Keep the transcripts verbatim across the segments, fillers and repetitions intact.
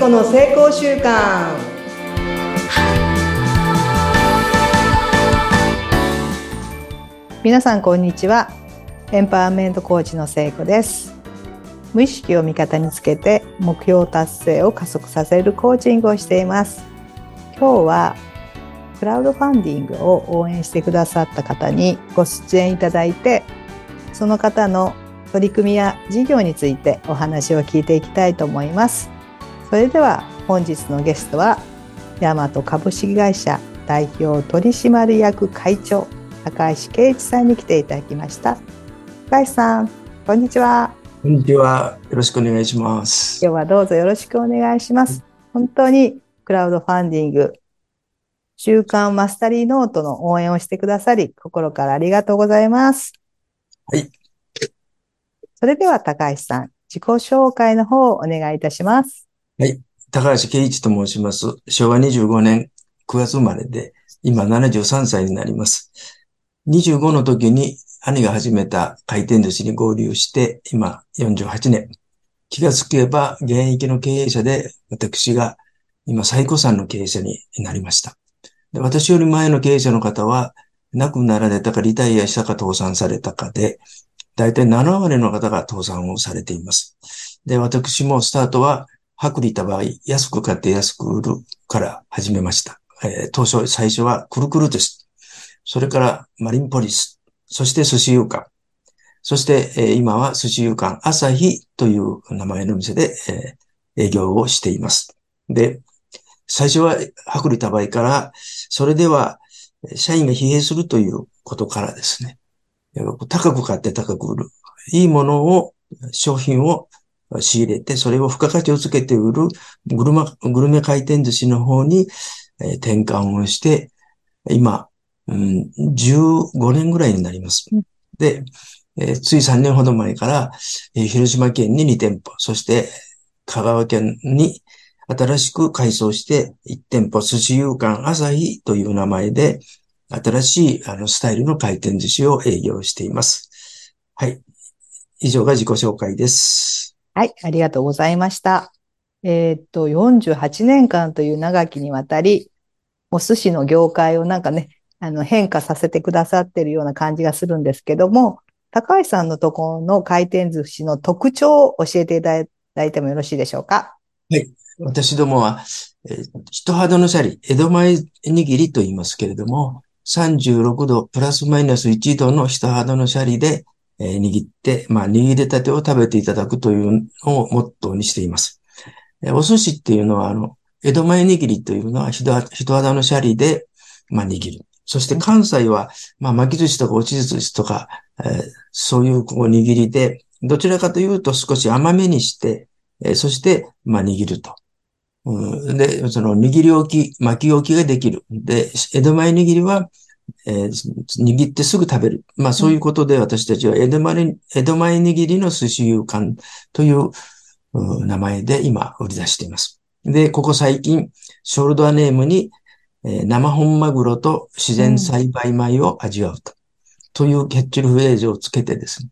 子の成功習慣。皆さんこんにちは。エンパワーメントコーチの聖子です。無意識を味方につけて目標達成を加速させるコーチングをしています。今日はクラウドファンディングを応援してくださった方にご出演いただいて、その方の取り組みや事業についてお話を聞いていきたいと思います。それでは本日のゲストは大和株式会社代表取締役会長高石圭一さんに来ていただきました。高石さん、こんにちは。こんにちは、よろしくお願いします。今日はどうぞよろしくお願いします。本当にクラウドファンディング週刊マスタリーノートの応援をしてくださり、心からありがとうございます。はい、それでは高石さん、自己紹介の方をお願いいたします。はい、高石圭一と申します。昭和にじゅうごねんくがつ生まれで、今ななじゅうさんさいになります。にじゅうごの時に兄が始めた回転寿司に合流して、今よんじゅうはちねん。気がつけば現役の経営者で、私が今最古参の経営者になりました。で、私より前の経営者の方は亡くなられたかリタイアしたか倒産されたかで、だいたいななわりの方が倒産をされています。で、私もスタートは薄利多売、安く買って安く売るから始めました。えー、当初、最初はくるくるです。それからマリンポリス、そして寿司遊館、そして、えー、今は寿司遊館朝日という名前の店で、えー、営業をしています。で、最初は薄利多売から、それでは社員が疲弊するということからですね、高く買って高く売る。いいものを、商品を仕入れて、それを付加価値をつけて売るグルメ、グルメ回転寿司の方に、えー、転換をして、今、うん、じゅうごねんぐらいになります。で、えー、ついさんねんほど前から、えー、広島県ににてんぽ、そして香川県に新しく改装していちてんぽ、寿司遊館朝日という名前で、新しいあのスタイルの回転寿司を営業しています。はい。以上が自己紹介です。はい、ありがとうございました。えー、っと、よんじゅうはちねんかんという長きにわたり、お寿司の業界をなんかね、あの変化させてくださっているような感じがするんですけども、高橋さんのところの回転寿司の特徴を教えていただいてもよろしいでしょうか。はい。私どもは、えー、人肌のシャリ、江戸前握りと言いますけれども、さんじゅうろくどプラスマイナスいちどの人肌のシャリで、えー、握って、まあ握りたてを食べていただくというのをモットーにしています。えー、お寿司っていうのは、あの、江戸前握りというのは人肌のシャリで、まあ握る。そして関西は、まあ巻き寿司とか落ち寿司とか、えー、そういうこう握りで、どちらかというと少し甘めにして、えー、そして、まあ握ると。うん、で、その握り置き、巻き置きができる。で、江戸前握りは、えー、握ってすぐ食べる。まあそういうことで私たちは江戸前、江戸前握りの寿司遊館という、うん、名前で今売り出しています。で、ここ最近、ショルダーネームに、えー、生本マグロと自然栽培米を味わうと、うん、というキャッチフレーズをつけてです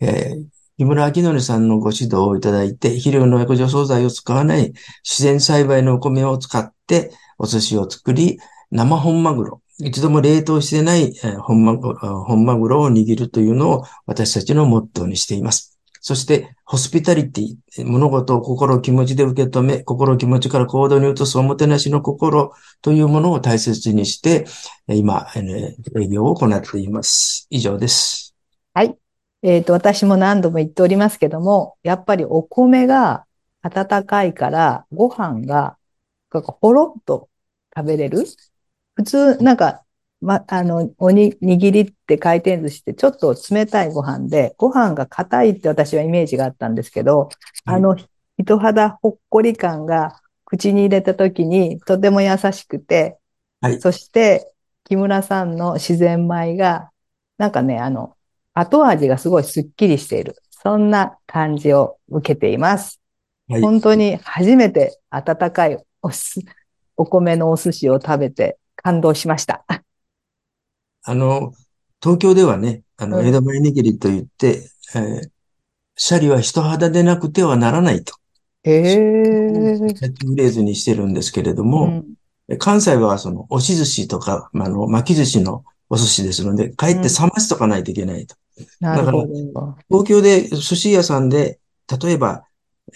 ね、えー木村明則さんのご指導をいただいて、肥料の薬除素材を使わない自然栽培のお米を使ってお寿司を作り、生本マグロ、一度も冷凍してない本マグロ、本マグロを握るというのを私たちのモットーにしています。そして、ホスピタリティ、物事を心気持ちで受け止め、心気持ちから行動に移すおもてなしの心というものを大切にして、今、営業を行っています。以上です。はい。えっと、私も何度も言っておりますけども、やっぱりお米が温かいから、ご飯が、ほろっと食べれる。普通、なんか、ま、あの、おに、握りって回転寿司ってちょっと冷たいご飯で、ご飯が硬いって私はイメージがあったんですけど、はい、あの、人肌ほっこり感が口に入れた時にとても優しくて、はい、そして、木村さんの自然米が、なんかね、あの、後味がすごいスッキリしている。そんな感じを受けています。はい、本当に初めて温かい お, すお米のお寿司を食べて感動しました。あの、東京ではね、あの、江戸前握りと言って、うんえー、シャリは人肌でなくてはならないとへえ。キャッチフレーズにしてるんですけれどうも、ん。関西はその、押し寿司とか、あの、巻き寿司のお寿司ですので、帰っうて冷ん。ましとかないといけないと。なだるから、ほど。東京で寿司屋さんで、例えば、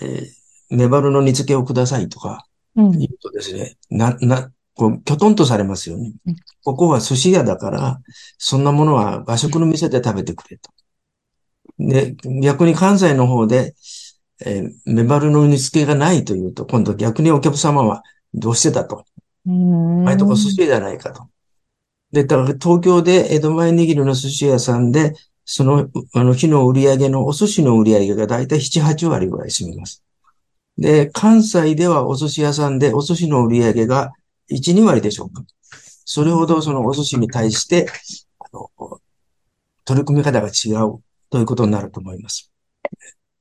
えーメバルの煮付けをくださいとかう言ん。うとですね、な、な、こう、きょとんとされますよね。うんここは寿司屋だから、そんなものは和食の店で食べてくれと。で、逆に関西の方で、えーメバルの煮付けがないというと、今度逆にお客様はどうしてだと。うお前んとこ寿司屋じゃないかと。で、だから東京で江戸前握りの寿司屋さんで、その、あの日の売り上げの、お寿司の売り上げがだいたいなな、はち割ぐらい占めます。で、関西ではお寿司屋さんでお寿司の売り上げがいち、に割でしょうか。それほどそのお寿司に対して、あの、取り組み方が違うということになると思います。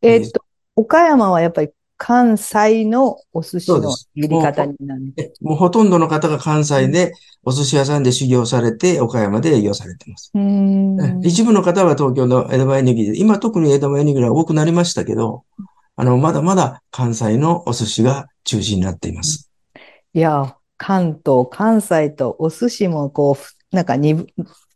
ええっーと、岡山はやっぱり関西のお寿そ司うでのす。握りもう方ほ、になる。えもうほとんどの方が関う西ん。でお寿司屋さんで修行されて、岡山で営業されてます。うえん一部の方は東京の江戸前握りで、今特に江戸前握りは多くなりましたけど、あの、まだまだ関西のお寿司が中心になっています。いや、関東、関西とお寿司もこう、ふなんかにぶ、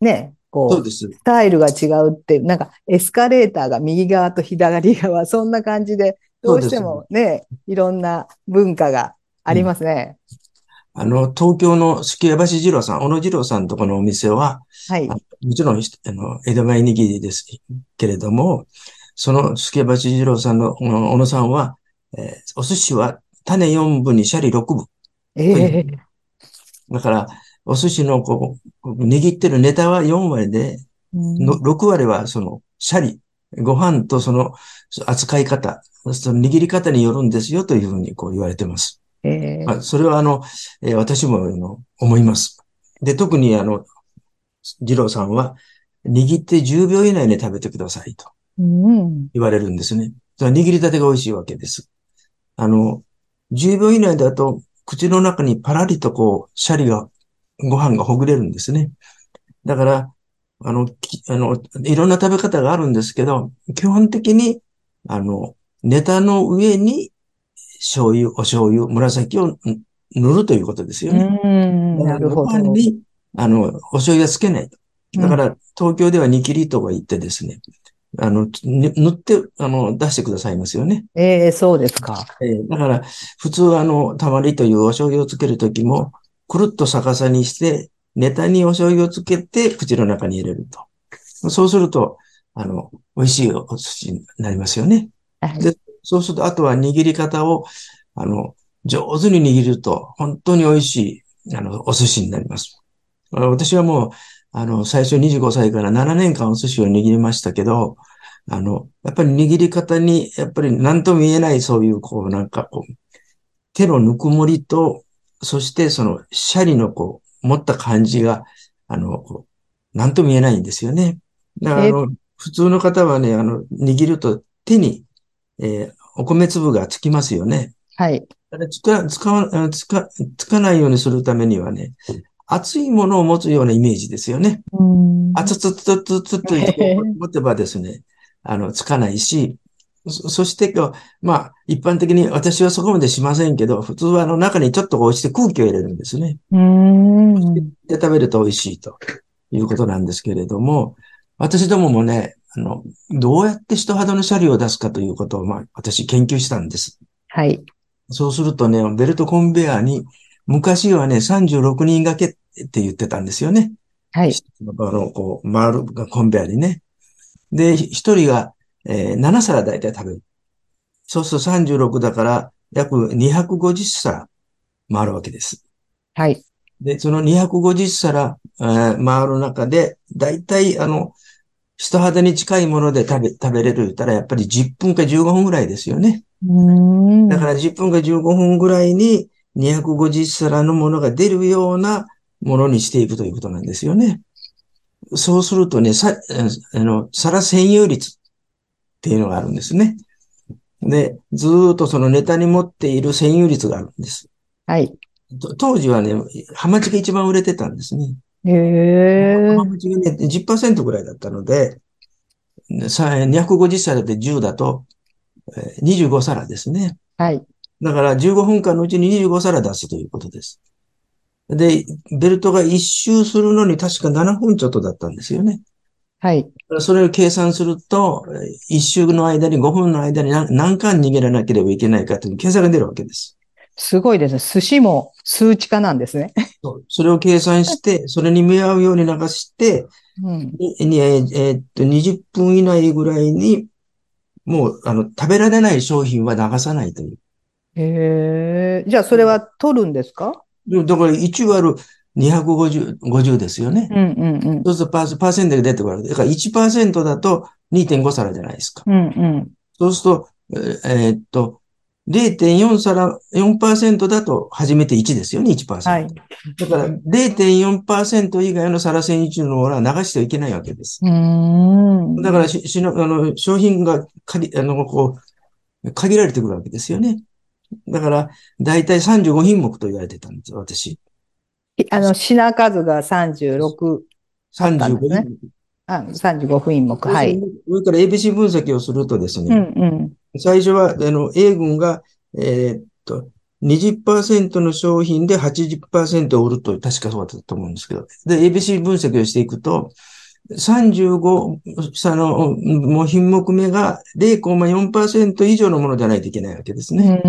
ね、そうこう、です。スタイルが違うって、なんかエスカレーターが右側と左側、そんな感じで、どそううしでてす。もね、いろんな文化があうりん。ますね。あの、東京の数寄屋橋二郎さん、小野二郎さんとこのお店は、はあい。のもちろん、ひあの、江戸前握りですけれども、その数寄屋橋二郎さんの、この小野さんは、えーお寿司は種よんぶにシャリろくぶという。ええだから、お寿司のこう、こう握ってるネタはよん割で、うのん。ろく割はその、シャリ、ご飯とその扱い方、その握り方によるんですよというふうにこう言われてます。えまあ、えそれはあの、えー私もあの思います。で、特にあの、二郎さんは、握ってじゅうびょう以内に食べてくださいとうん。言われるんですね。それは握りたてが美味しいわけです。あの、じゅうびょう以内だと、口の中にパラリとこう、シャリが、ご飯がほぐれるんですね。だから、あの、きあの、いろんな食べ方があるんですけど、基本的に、あの、ネタの上に、醤油、お醤油、紫をん塗るということですようね。ん。だかなら、るごほ飯ど。に、あの、お醤油はつけないと。うだかん。ら、東京では煮切りとか言ってですね、あの、ぬ塗って、あの、出してくださいますよね。ええそうですか。えーだから、普通あの、たまりというお醤油をつけるときも、くるっと逆さにして、ネタにお醤油をつけて、口の中に入れると。そうすると、あの、美味しいお寿司になりますよね。はい。で、そうすると、あとは握り方を、あの、上手に握ると、本当に美味しい、あの、お寿司になります。あ私はもう、あの、最初にじゅうごさいからななねんかんお寿司を握りましたけど、あの、やっぱり握り方に、やっぱり何とも言えない、そういう、こう、なんか、こう、手のぬくもりと、そしてその、シャリのこう、持った感じが、あの、こうなんとも言えないんですよね。だから、あえの、普通の方はね、あの、握ると手に、えーお米粒がつきますよね。はい。あれ、つか、つか、あのつか、つかないようにするためにはね、熱いものを持つようなイメージですよね。うあつん。つつつつとこう持てばですね、あの、つかないし、そ、そしてこう、まあ、一般的に私はそこまでしませんけど、普通はあの中にちょっと落ちて空気を入れるんですね。うで、ん。食べると美味しいということなんですけれども、私どももね、あの、どうやって人肌のシャリを出すかということを、まあ、私研究したんです。はい。そうするとね、ベルトコンベヤーに、昔はね、さんじゅうろくにん掛けって言ってたんですよね。はい。あの、こう、回るコンベヤーにね。で、ひ一人が、えー、なな皿大体食べる。そうするとさんじゅうろくだから、約にひゃくごじゅう皿回るわけです。はい。で、そのにひゃくごじゅう皿、えー回る中で、大体、あの、人肌に近いもので食べ、食べれる言ったら、やっぱりじゅっぷんかじゅうごふんぐらいですよね。うだかん。らじゅっぷんかじゅうごふんぐらいににひゃくごじゅう皿のものが出るようなものにしていくということなんですよね。そうするとね、さ、あの、皿占有率っていうのがあるんですね。で、ずーっとそのネタに持っている占有率があるんです。はい。と当時はね、ハマチが一番売れてたんですね。へハえ。マチがね、じゅっパーセントぐらいだったので、さにひゃくごじゅう皿でじゅうだと、えーにじゅうご皿ですね。はい。だからじゅうごふんかんのうちににじゅうごさら出すということです。で、ベルトが一周するのに確かななふんちょっとだったんですよね。はい。それを計算すると、一周の間にごふんの間に何回逃げらなければいけないかという計算が出るわけです。すごいですね。寿司も数値化なんですね。そう。それを計算して、それに見合うように流して、うん、にえー、っと、にじゅっぷん以内ぐらいに、もう、あの、食べられない商品は流さないという。へえ。じゃあ、それは取るんですか？だから、いちわるにひゃくごじゅうですよね。うんうんうん。そうするとパー、パーセントで出てくる。だから いちパーセント だと にてんご 皿じゃないですか。うんうん。そうすると、えー、っと、れいてんよん 皿、よんパーセント だと初めていちですよね、いちパーセント。はい。だから れいてんよんパーセント 以外の皿繊維中のものは流してはいけないわけです。うーん。だからし、しの、あの、商品がかり、あの、こう、限られてくるわけですよね。だから、だいたいさんじゅうごひんもくと言われてたんです、私。あの、品数がさんじゅうろく。さんじゅうご、ね。あ、さんじゅうごひんもく、はい。それから エービーシー 分析をするとですね、うんうん、最初は、あの、A 軍が、えー、っと、にじゅっパーセント の商品で はちじゅっパーセント を売ると、確かそうだったと思うんですけど、で、エービーシー 分析をしていくと、さんじゅうご、その、もう品目目が れいてんよんパーセント 以上のものじゃないといけないわけですね。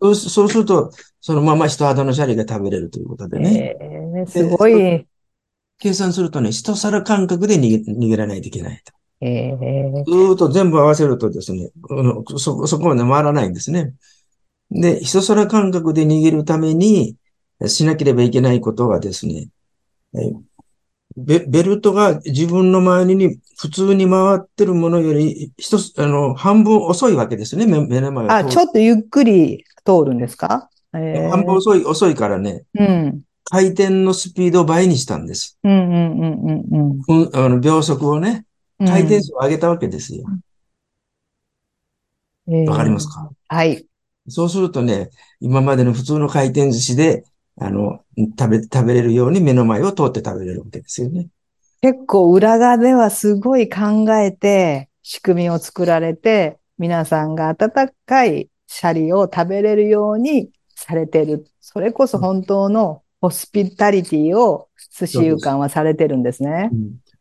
うんそう、そうすると、そのまま人肌のシャリが食べれるということでね。えー、すごい。計算するとね、一皿感覚で逃げ、逃げらないといけないと。えー、ずーっと全部合わせるとですね、そ、そこまで回らないんですね。で、一皿感覚で逃げるためにしなければいけないことがですね、ベ、ベルトが自分の周りに普通に回ってるものより、一つ、あの、半分遅いわけですね、目、目の前が。あ、ちょっとゆっくり通るんですか？えー、半分遅い、遅いからね、うん。回転のスピードを倍にしたんです。うんうんうんうん、うん。あの、秒速をね、回転数を上げたわけですよ。わ、うんえー、かりますか？はい。そうするとね、今までの普通の回転寿司で、あの、食べ、食べれるように目の前を通って食べれるわけですよね。結構裏側ではすごい考えて、仕組みを作られて、皆さんが温かいシャリを食べれるようにされてる。それこそ本当のホスピタリティを寿司ゆかんはされてるんですね。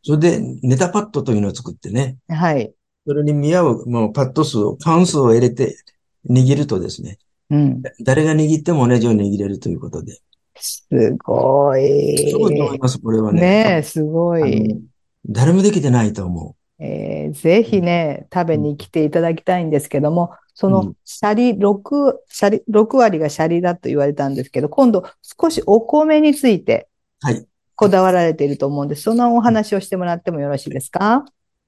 そうです。うん。それでネタパッドというのを作ってね。はい。それに見合う、もうパッド数を、缶数を入れて握るとですね。うん、誰が握っても同じように握れるということで。すごい。すごいと思います、これはね。ねえ、すごい。誰もできてないと思う。えー、ぜひね、食べに来ていただきたいんですけども、その、シャリろく、シャリ、ろくわりがシャリだと言われたんですけど、今度少しお米について、こだわられていると思うんです。はい、そのお話をしてもらってもよろしいですか？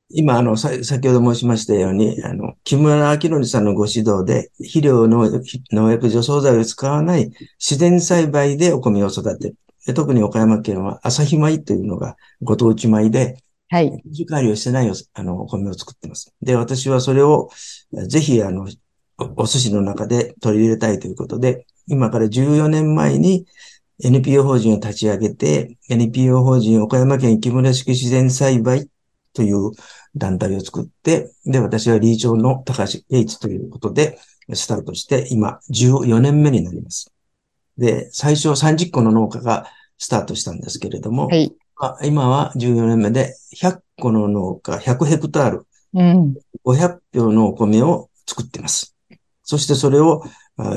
今、あの、さ、先ほど申しましたように、あの、木村明則さんのご指導で、肥料の農薬除草剤を使わない自然栽培でお米を育てる。特に岡山県は朝日米というのがご当地米で、はい。品種改良してないあの、お米を作ってます。で、私はそれを、ぜひ、あの、お寿司の中で取り入れたいということで、今からじゅうよねんまえに エヌピーオー 法人を立ち上げて、エヌピーオー 法人岡山県木村式自然栽培という団体を作って、で、私は理事長の高橋英一ということで、スタートして、今、じゅうよねんめになります。で、最初さんじゅっこの農家がスタートしたんですけれども、はい、今はじゅうよねんめでひゃっこの農家、ひゃくヘクタール、うん、ごひゃくぴょうのお米を作ってます。そしてそれを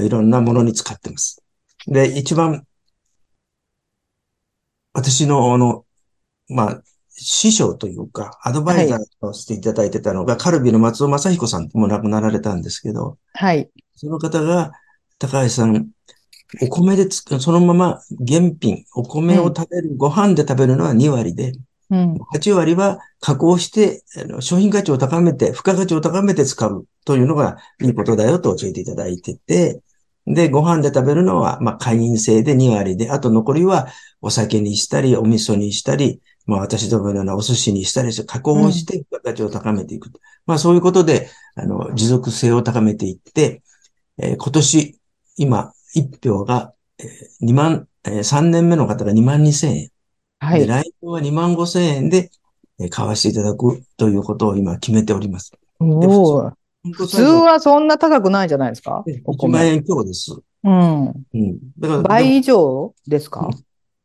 いろんなものに使ってます。で、一番、私の、あの、まあ、師匠というか、アドバイザーをしていただいてたのが、はい、カルビの松尾正彦さんも亡くなられたんですけど、はい。その方が、高橋さん、お米でつく、そのまま原品、お米を食べる、うん、ご飯で食べるのはにわりで、うん、はちわりは加工して、あの、商品価値を高めて、付加価値を高めて使うというのがいいことだよと教えていただいてて、で、ご飯で食べるのは、まあ、会員制でにわりで、あと残りはお酒にしたり、お味噌にしたり、まあ私どものようなお寿司にしたりして加工して価値を高めていく、うん。まあそういうことで、あの、持続性を高めていって、えー、今年、今、いっぴょうが、えー、にまん、えー、さんねんめの方がにまんにせんえん。はい。来年はにまんごせんえんで、えー、買わせていただくということを今決めております。おー。普通はそんな高くないじゃないですか。いちまんえん強です。うん。うん。だから倍以上ですか？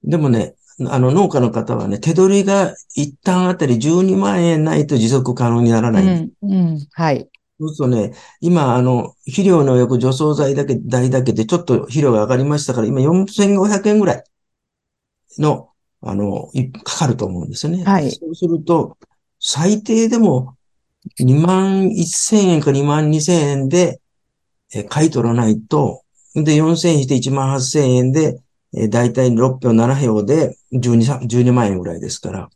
でもね、あの農家の方はね、手取りが一旦あたりじゅうにまんえんないと持続可能にならないんです。うん、うん、はい。そうするとね、今あの肥料のよく除草剤だけ代だけでちょっと肥料が上がりましたから、今よんせんごひゃくえんぐらいのあのかかると思うんですよね。はい。そうすると最低でもにまんせんえんかにまんにせんえんで買い取らないと、でよんせんえんしていちまんはっせんえんで。だいたいろっぴょうななひょうでじゅうにまんえんぐらいですから。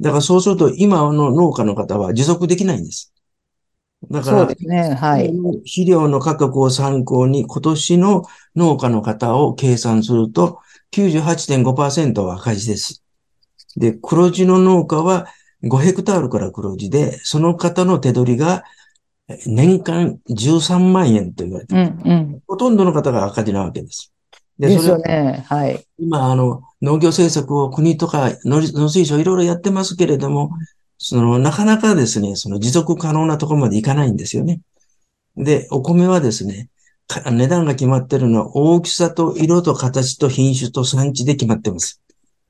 だからそうすると今の農家の方は持続できないんです。だから、そうですね、はい。肥料の価格を参考に今年の農家の方を計算すると きゅうじゅうはちてんごパーセント は赤字です。で、黒字の農家はごヘクタールから黒字で、その方の手取りが年間じゅうさんまんえんと言われている、うんうん。ほとんどの方が赤字なわけです。で、ですよね。はい。今、あの、農業政策を国とか農水省いろいろやってますけれども、その、なかなかですね、その持続可能なところまでいかないんですよね。で、お米はですね、値段が決まってるのは大きさと色と形と品種と産地で決まってます。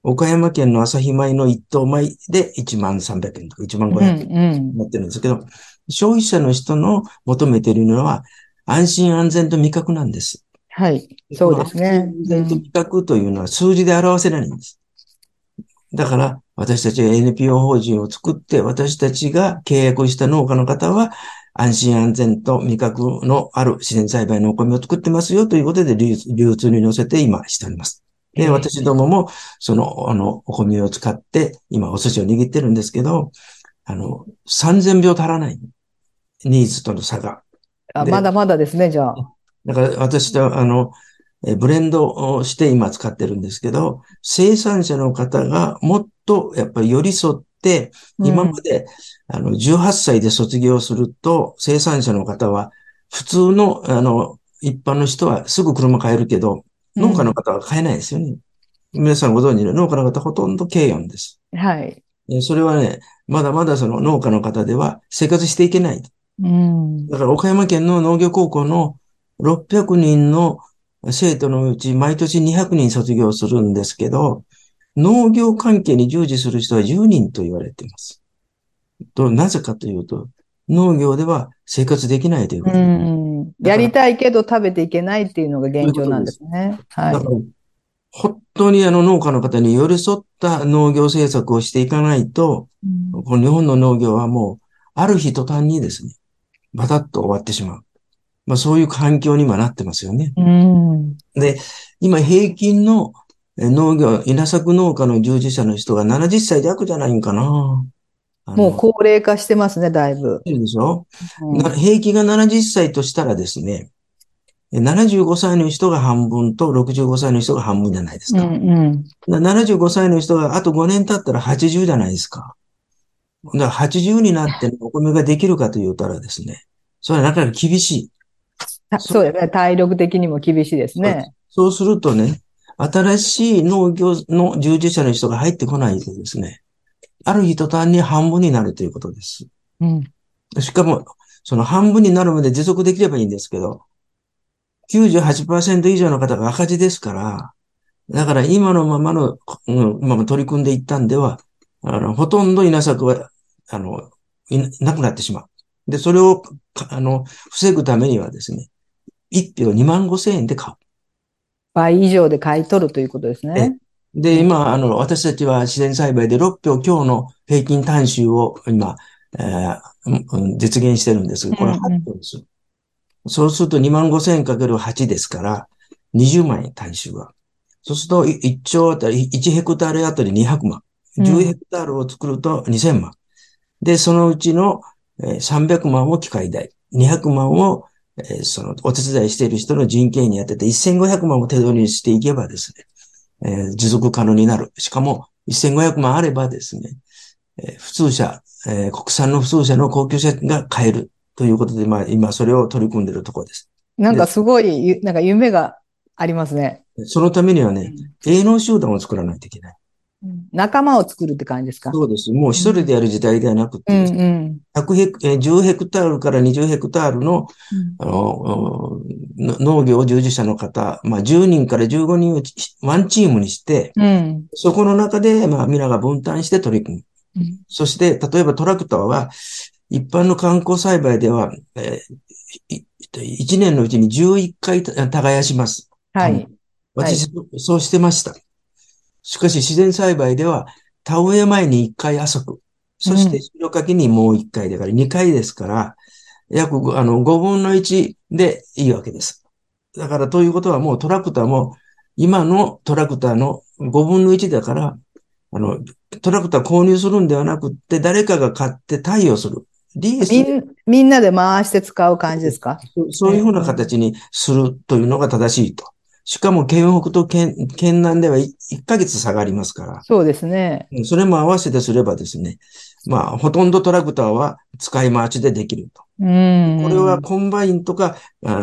岡山県の朝日米の一等米でいちまんさんびゃくえんとかいちまんごひゃくえんになってるんですけど、うんうん、消費者の人の求めているのは安心安全と味覚なんです。はい。そうですね。比較というのは数字で表せないんです。だから、私たちが エヌピーオー 法人を作って、私たちが契約した農家の方は、安心安全と味覚のある自然栽培のお米を作ってますよということで、流通に乗せて今しております。で、私どもも、その、あの、お米を使って、今お寿司を握ってるんですけど、あの、さんぜんびょう足らない。ニーズとの差が。あ、まだまだですね、じゃあ。だから私とあの、ブレンドをして今使ってるんですけど、生産者の方がもっとやっぱり寄り添って、今まであのじゅうはっさいで卒業すると、生産者の方は普通のあの、一般の人はすぐ車買えるけど、農家の方は買えないですよね。うん、皆さんご存知の農家の方ほとんど軽四です。はい。それはね、まだまだその農家の方では生活していけない。うん、だから岡山県の農業高校のろっぴゃくにんの生徒のうち毎年にひゃくにん卒業するんですけど、農業関係に従事する人はじゅうにんと言われています。と、なぜかというと、農業では生活できないということです。うん。やりたいけど食べていけないっていうのが現状なんですね。はい。だから本当にあの農家の方に寄り添った農業政策をしていかないと、うん、この日本の農業はもうある日途端にですね、バタッと終わってしまう。まあそういう環境に今なってますよね。うん、で、今平均の農業、稲作農家の従事者の人がななじゅっさいじゃくじゃないんかな。もう高齢化してますね、だいぶ。いいでしょ、うん、平均がななじゅっさいとしたらですね、ななじゅうごさいの人が半分とろくじゅうごさいの人が半分じゃないですか。うんうん、ななじゅうごさいの人があとごねん経ったらはちじゅうじゃないですか。だからはちじゅうになってお米ができるかと言ったらですね、それはなかなか厳しい。そうですね。体力的にも厳しいですね。そうするとね、新しい農業の従事者の人が入ってこないとですね、ある日途端に半分になるということです。うん。しかも、その半分になるまで持続できればいいんですけど、きゅうじゅうはちパーセント 以上の方が赤字ですから、だから今のままの、うん、まま取り組んでいったんでは、あの、ほとんど稲作は、あの、いなくなってしまう。で、それを、あの、防ぐためにはですね、いっぴょうにまんごせんえんで買う。倍以上で買い取るということですね。で、今、あの、私たちは自然栽培でろっぴょうきょうの平均単収を今、えーうん、実現してるんですが、これははっぴょうです、うんうん。そうするとにまんごせんえんかけるはちですから、にじゅうまんえん単収は。そうするといっちょうあたり、いちヘクタールあたりにひゃくまん。じゅうヘクタールを作るとにせんまん。で、そのうちのさんびゃくまんを機械代、にひゃくまんをえー、その、お手伝いしている人の人件費にやってて、せんごひゃくまんを手取りにしていけばですね、えー、持続可能になる。しかも、せんごひゃくまんあればですね、えー、普通車、えー、国産の普通車の高級車が買えるということで、まあ、今それを取り組んでいるところです。なんかすごい、なんか夢がありますね。そのためにはね、営農集団を作らないといけない。うん仲間を作るって感じですか？そうです。もう一人でやる時代ではなくて、うんうん、ひゃくヘク、じゅうヘクタールからにじゅうヘクタールの、うん、あの農業従事者の方、まあ、じゅうにんからじゅうごにんをワンチームにして、うん、そこの中で、まあ、皆が分担して取り組む、うん。そして、例えばトラクターは、一般の観光栽培では、えー、いちねんのうちにじゅういっかい耕します。はい。私、はい、そうしてました。しかし自然栽培では、田植え前にいっかいあそく、そして収穫期にもういっかいだからにかいですから、約あのごぶんのいちでいいわけです。だからということはもうトラクターも、今のトラクターのごぶんのいちだから、あの、トラクター購入するんではなくって、誰かが買って貸与する。リース。みん、みんなで回して使う感じですか？そう、そういうふうな形にするというのが正しいと。しかも、県北と県、県南ではいっかげつ差がありますから。そうですね。それも合わせてすればですね、まあ、ほとんどトラクターは使い回しでできると。うん。これはコンバインとか、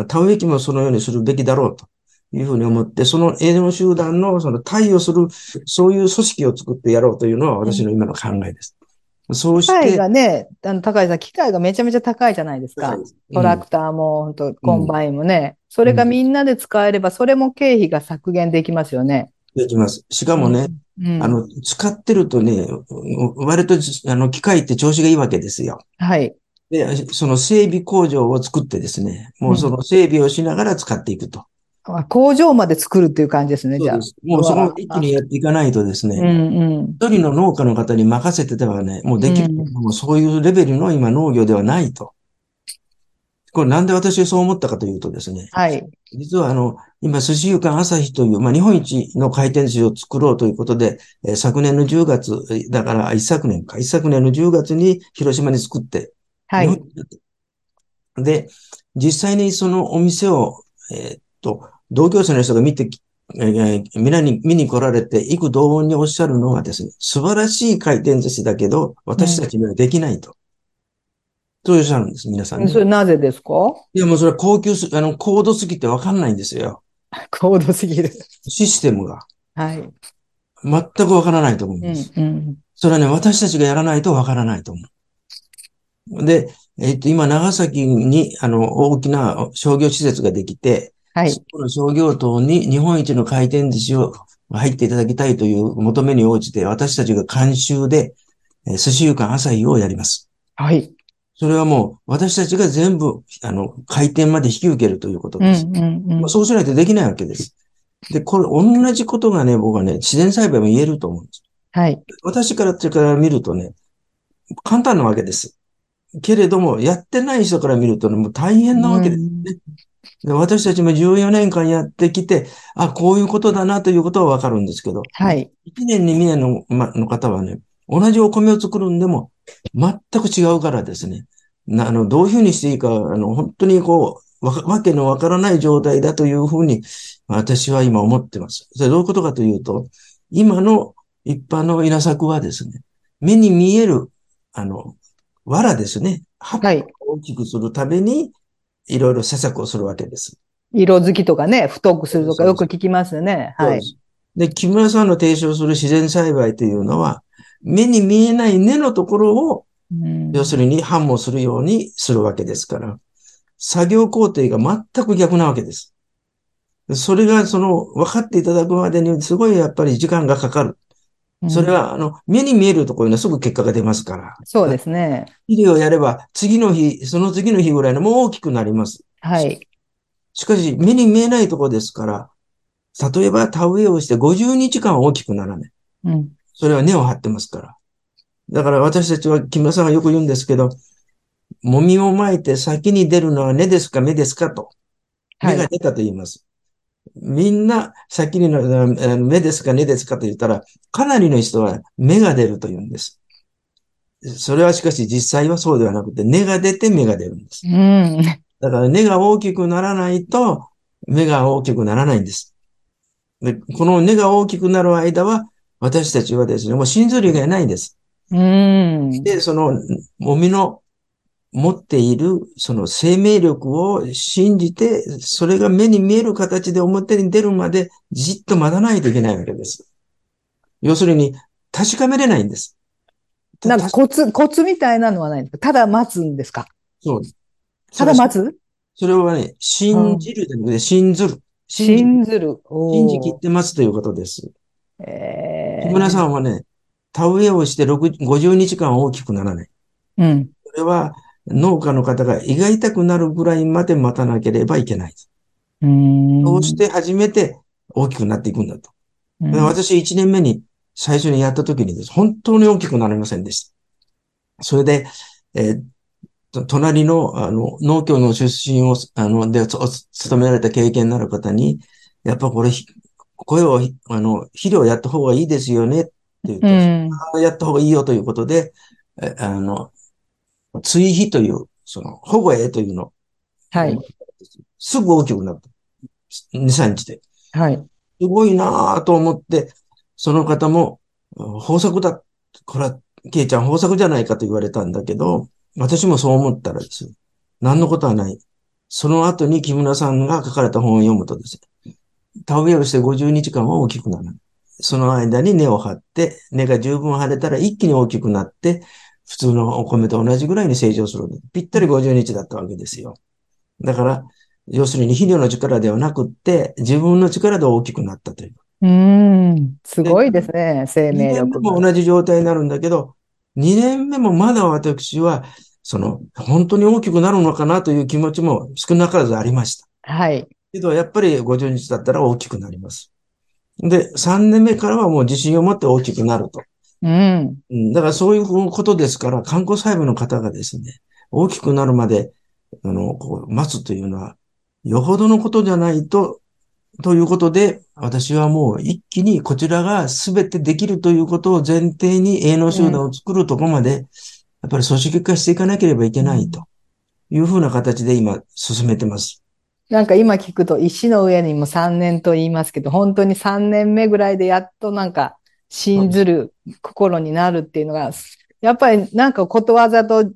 田植え機もそのようにするべきだろうというふうに思って、その営農集団のその対応する、そういう組織を作ってやろうというのは私の今の考えです。うん、そうして。機械がね、あの、高井さん、機械がめちゃめちゃ高いじゃないですか。トラクターも、うん、本当コンバインもね。うん、それがみんなで使えれば、それも経費が削減できますよね。できます。しかもね、うんうん、あの、使ってるとね、割と、あの、機械って調子がいいわけですよ。はい。で、その整備工場を作ってですね、もうその整備をしながら使っていくと。うん、工場まで作るっていう感じですね、じゃあ。もうその一気にやっていかないとですね、一人の農家の方に任せてではね、もうできる、うん、もうそういうレベルの今農業ではないと。これなんで私そう思ったかというとですね。はい。実はあの、今、寿司ゆかん朝日という、まあ、日本一の回転寿司を作ろうということで、えー、昨年のじゅうがつ、だから一昨年か、一昨年のじゅうがつに広島に作って。はい。で、実際にそのお店を、えー、っと、同業者の人が見て、えー、皆に見に来られて、幾同音におっしゃるのがですね、素晴らしい回転寿司だけど、私たちにはできないと。うん、そういう人なんです、皆さん。それなぜですか？いや、もうそれは高級す、あの、高度すぎてわかんないんですよ。高度すぎる。システムが。はい。全くわからないと思うんです。うんうん、それはね、私たちがやらないとわからないと思う。で、えっと、今、長崎に、あの、大きな商業施設ができて、はい。そこの商業棟に日本一の回転寿司を入っていただきたいという求めに応じて、私たちが監修で、寿司ゆかん朝日をやります。はい。それはもう、私たちが全部、あの、回転まで引き受けるということです。うんうんうん、まあ、そうしないとできないわけです。で、これ、同じことがね、僕はね、自然栽培も言えると思うんです。はい。私からってから見るとね、簡単なわけです。けれども、やってない人から見るとね、もう大変なわけですね。うん、で、私たちもじゅうよねんかんやってきて、あ、こういうことだなということはわかるんですけど、はい。いちねん、にねんの、ま、の方はね、同じお米を作るんでも、全く違うからですね。あの、どういうふうにしていいか、あの、本当にこう、わ、わけのわからない状態だというふうに、私は今思ってます。それどういうことかというと、今の一般の稲作はですね、目に見える、あの、藁ですね。葉っぱを大きくするために、いろいろ施策をするわけです。色づきとかね、太くするとかよく聞きますね。はい。で、木村さんの提唱する自然栽培というのは、目に見えない根のところを、うん、要するに繁茂するようにするわけですから、作業工程が全く逆なわけです。それがその分かっていただくまでにすごいやっぱり時間がかかる。うん、それはあの目に見えるところにはすぐ結果が出ますから。そうですね。肥料をやれば次の日、その次の日ぐらいのもう大きくなります。はい。しかし目に見えないところですから、例えば田植えをしてごじゅうにちかん大きくならない。うん。それは根を張ってますから。だから私たちは、木村さんがよく言うんですけど、もみをまいて先に出るのは根ですか芽ですかと。芽が出たと言います。はい、みんな先にの芽ですか根ですかと言ったら、かなりの人は芽が出ると言うんです。それはしかし実際はそうではなくて、根が出て芽が出るんです。うん、だから根が大きくならないと、芽が大きくならないんです。で、この根が大きくなる間は、私たちはですね、もう真髄類がいないんです。うん。で、その、もみの持っている、その生命力を信じて、それが目に見える形で表に出るまで、じっと待たないといけないわけです。要するに、確かめれないんです。なんかコツ、コツみたいなのはないんですか？ただ待つんですか？そうです。ただ待つ？それはね、信じるでもね、信ずる。信ずる。信じきってますということです。えー、木村さんはね、田植えをしてごじゅうにちかん大きくならない。うん。それは農家の方が胃が痛くなるぐらいまで待たなければいけない。うーん。そうして初めて大きくなっていくんだと。うん、私いちねんめに最初にやった時にです。本当に大きくなりませんでした。それで、えー、隣の、あの、農協の出身を、あの、で、勤められた経験のある方に、やっぱこれ、声を、あの、肥料やった方がいいですよね、って言って、うん、やった方がいいよということで、あの、追肥という、その、保護栄というの。はい。すぐ大きくなった。に、みっかで。はい。すごいなぁと思って、その方も、豊作だ。これは、ケイちゃん豊作じゃないかと言われたんだけど、私もそう思ったらですよ。何のことはない。その後に木村さんが書かれた本を読むとですね、田植えをしてごじゅうにちかんは大きくなる。その間に根を張って、根が十分張れたら一気に大きくなって、普通のお米と同じぐらいに成長する。ぴったりごじゅうにちだったわけですよ。だから、要するに肥料の力ではなくって、自分の力で大きくなったという。うーん、すごいですね、生命力。にねんめも同じ状態になるんだけど、にねんめもまだ私は、その、本当に大きくなるのかなという気持ちも少なからずありました。はい。けど、やっぱりごじゅうにちだったら大きくなります。で、さんねんめからはもう自信を持って大きくなると。うん。だからそういうことですから、観光細部の方がですね、大きくなるまで、あの、こう待つというのは、よほどのことじゃないと、ということで、私はもう一気にこちらが全てできるということを前提に営農集団を作るところまで、やっぱり組織化していかなければいけないというふうな形で今進めてます。なんか今聞くと石の上にもさんねんと言いますけど、本当にさんねんめぐらいでやっとなんか信ずる心になるっていうのが、やっぱりなんかことわざと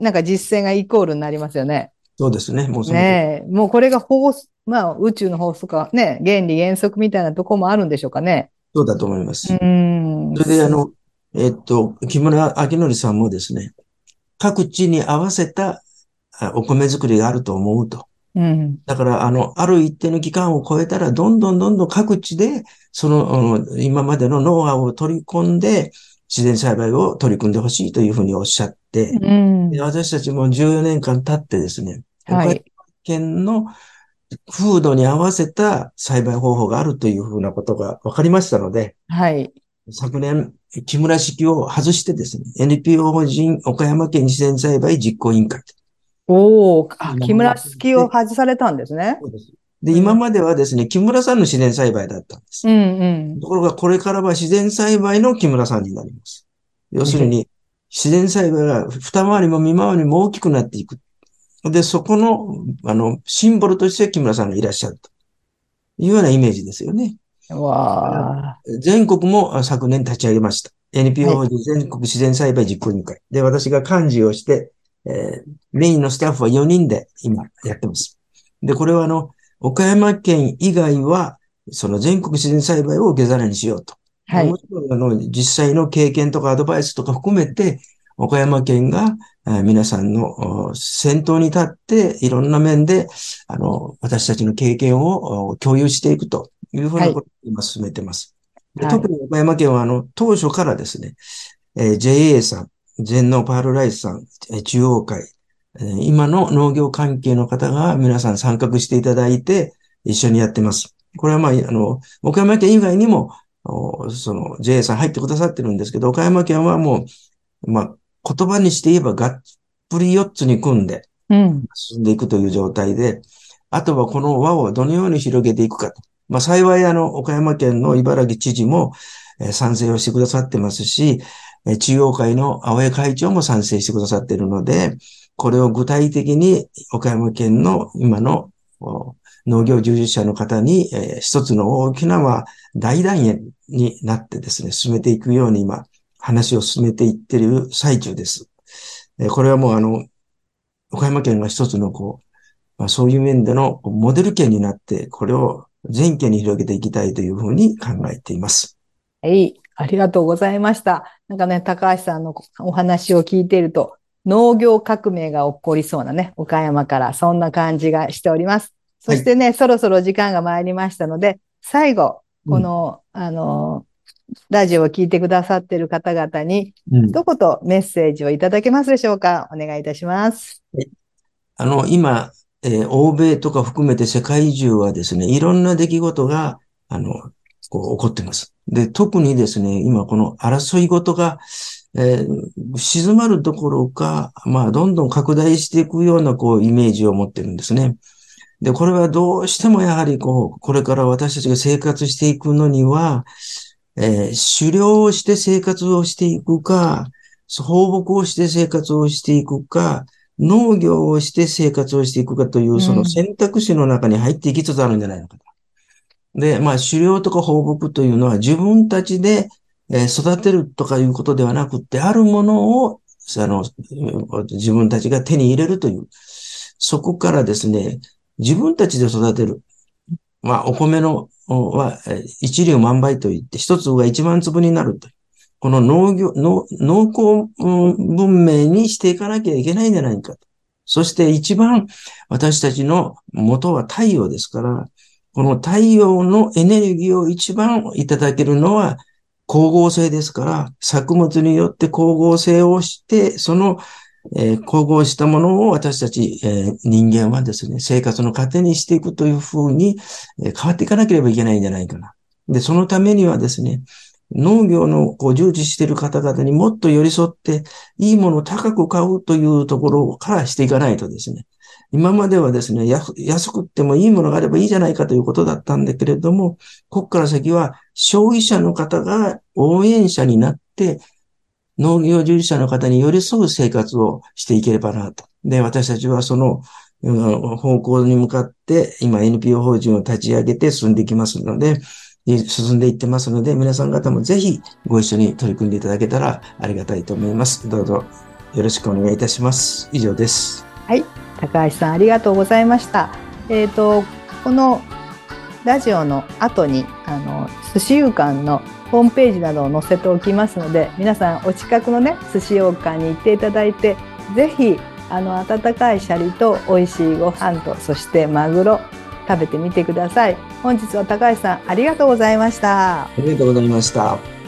なんか実践がイコールになりますよね。そうですね。もうそのねえ、もうこれが法、まあ宇宙の法則かね、原理原則みたいなとこもあるんでしょうかね。そうだと思います。うん。それであの、えっと、木村明則さんもですね、各地に合わせたお米作りがあると思うと。うん。だからあの、ある一定の期間を超えたら、どんどんどんどん各地で、その、今までのノウハウを取り込んで、自然栽培を取り組んでほしいというふうにおっしゃって、うん、で私たちもじゅうよねんかん経ってですね、はい。県の風土に合わせた栽培方法があるというふうなことが分かりましたので、はい。昨年、木村式を外してですね、エヌピーオー 法人岡山県自然栽培実行委員会。おー、あ、木村式を外されたんですね。そうです。で、今まではですね、木村さんの自然栽培だったんです。うんうん。ところが、これからは自然栽培の木村さんになります。要するに、自然栽培が二回りも三回りも大きくなっていく。で、そこの、あの、シンボルとして木村さんがいらっしゃるというようなイメージですよね。わあ。全国も昨年立ち上げました。エヌピーオー 法人全国自然栽培実行委員会。で、私が幹事をして、えー、メインのスタッフはよにんで今やってます。で、これはあの、岡山県以外は、その全国自然栽培を受け皿にしようと。はい。もちろんあの、実際の経験とかアドバイスとか含めて、岡山県が皆さんの先頭に立っていろんな面であの私たちの経験を共有していくというふうなことを今進めています。はい、特に岡山県はあの当初からですね、えー、ジェーエー さん、全農パールライスさん、中央会、今の農業関係の方が皆さん参画していただいて一緒にやってます。これはまあ、あの岡山県以外にもその ジェーエー さん入ってくださってるんですけど、岡山県はもうまあ言葉にして言えばがっぷりよっつに組んで、進んでいくという状態で、うん、あとはこの輪をどのように広げていくかと。まあ幸いあの、岡山県の茨城知事も、えー、賛成をしてくださってますし、えー、中央会の青江会長も賛成してくださっているので、これを具体的に岡山県の今の農業従事者の方に、えー、一つの大きなは大団円になってですね、進めていくように今、話を進めていっている最中です。これはもうあの、岡山県が一つのこう、まあ、そういう面でのモデル県になって、これを全県に広げていきたいというふうに考えています。はい。ありがとうございました。なんかね、高橋さんのお話を聞いていると、農業革命が起こりそうなね、岡山からそんな感じがしております。そしてね、はい、そろそろ時間が参りましたので、最後、この、うん、あの、ラジオを聞いてくださっている方々に、一言メッセージをいただけますでしょうか。お願いいたします。あの、今、えー、欧米とか含めて世界中はですね、いろんな出来事が、あの、こう起こっています。で、特にですね、今この争い事が、えー、静まるどころか、まあ、どんどん拡大していくような、こう、イメージを持ってるんですね。で、これはどうしてもやはり、こう、これから私たちが生活していくのには、えー、狩猟をして生活をしていくか、放牧をして生活をしていくか、農業をして生活をしていくかという、その選択肢の中に入っていきつつあるんじゃないのかと。うん、で、まあ、狩猟とか放牧というのは自分たちで育てるとかいうことではなくって、あるものを、あの、自分たちが手に入れるという。そこからですね、自分たちで育てる。まあ、お米の、は、一粒万倍と言って、一粒が一万粒になると。この農業、農、農耕文明にしていかなきゃいけないんじゃないかと。そして一番私たちの元は太陽ですから、この太陽のエネルギーを一番いただけるのは光合成ですから、作物によって光合成をして、その、えー、光合したものを私たち、えー、人間はですね、生活の糧にしていくというふうに、えー、変わっていかなければいけないんじゃないかな。で、そのためにはですね、農業のこう従事している方々にもっと寄り添って、いいものを高く買うというところからしていかないとですね、今まではですね、安くってもいいものがあればいいじゃないかということだったんだけれども、ここから先は消費者の方が応援者になって、農業従事者の方に寄り添う生活をしていければなと。で、私たちはその方向に向かって、今 エヌピーオー 法人を立ち上げて進んでいきますので、進んでいってますので、皆さん方もぜひご一緒に取り組んでいただけたらありがたいと思います。どうぞよろしくお願いいたします。以上です。はい、高橋さんありがとうございました。えっと、このラジオの後に、あの、寿司遊館のホームページなどを載せておきますので、皆さんお近くのね、寿司洋館に行っていただいて、ぜひあの温かいシャリと美味しいご飯と、そしてマグロ食べてみてください。本日は高橋さんありがとうございました。ありがとうございました。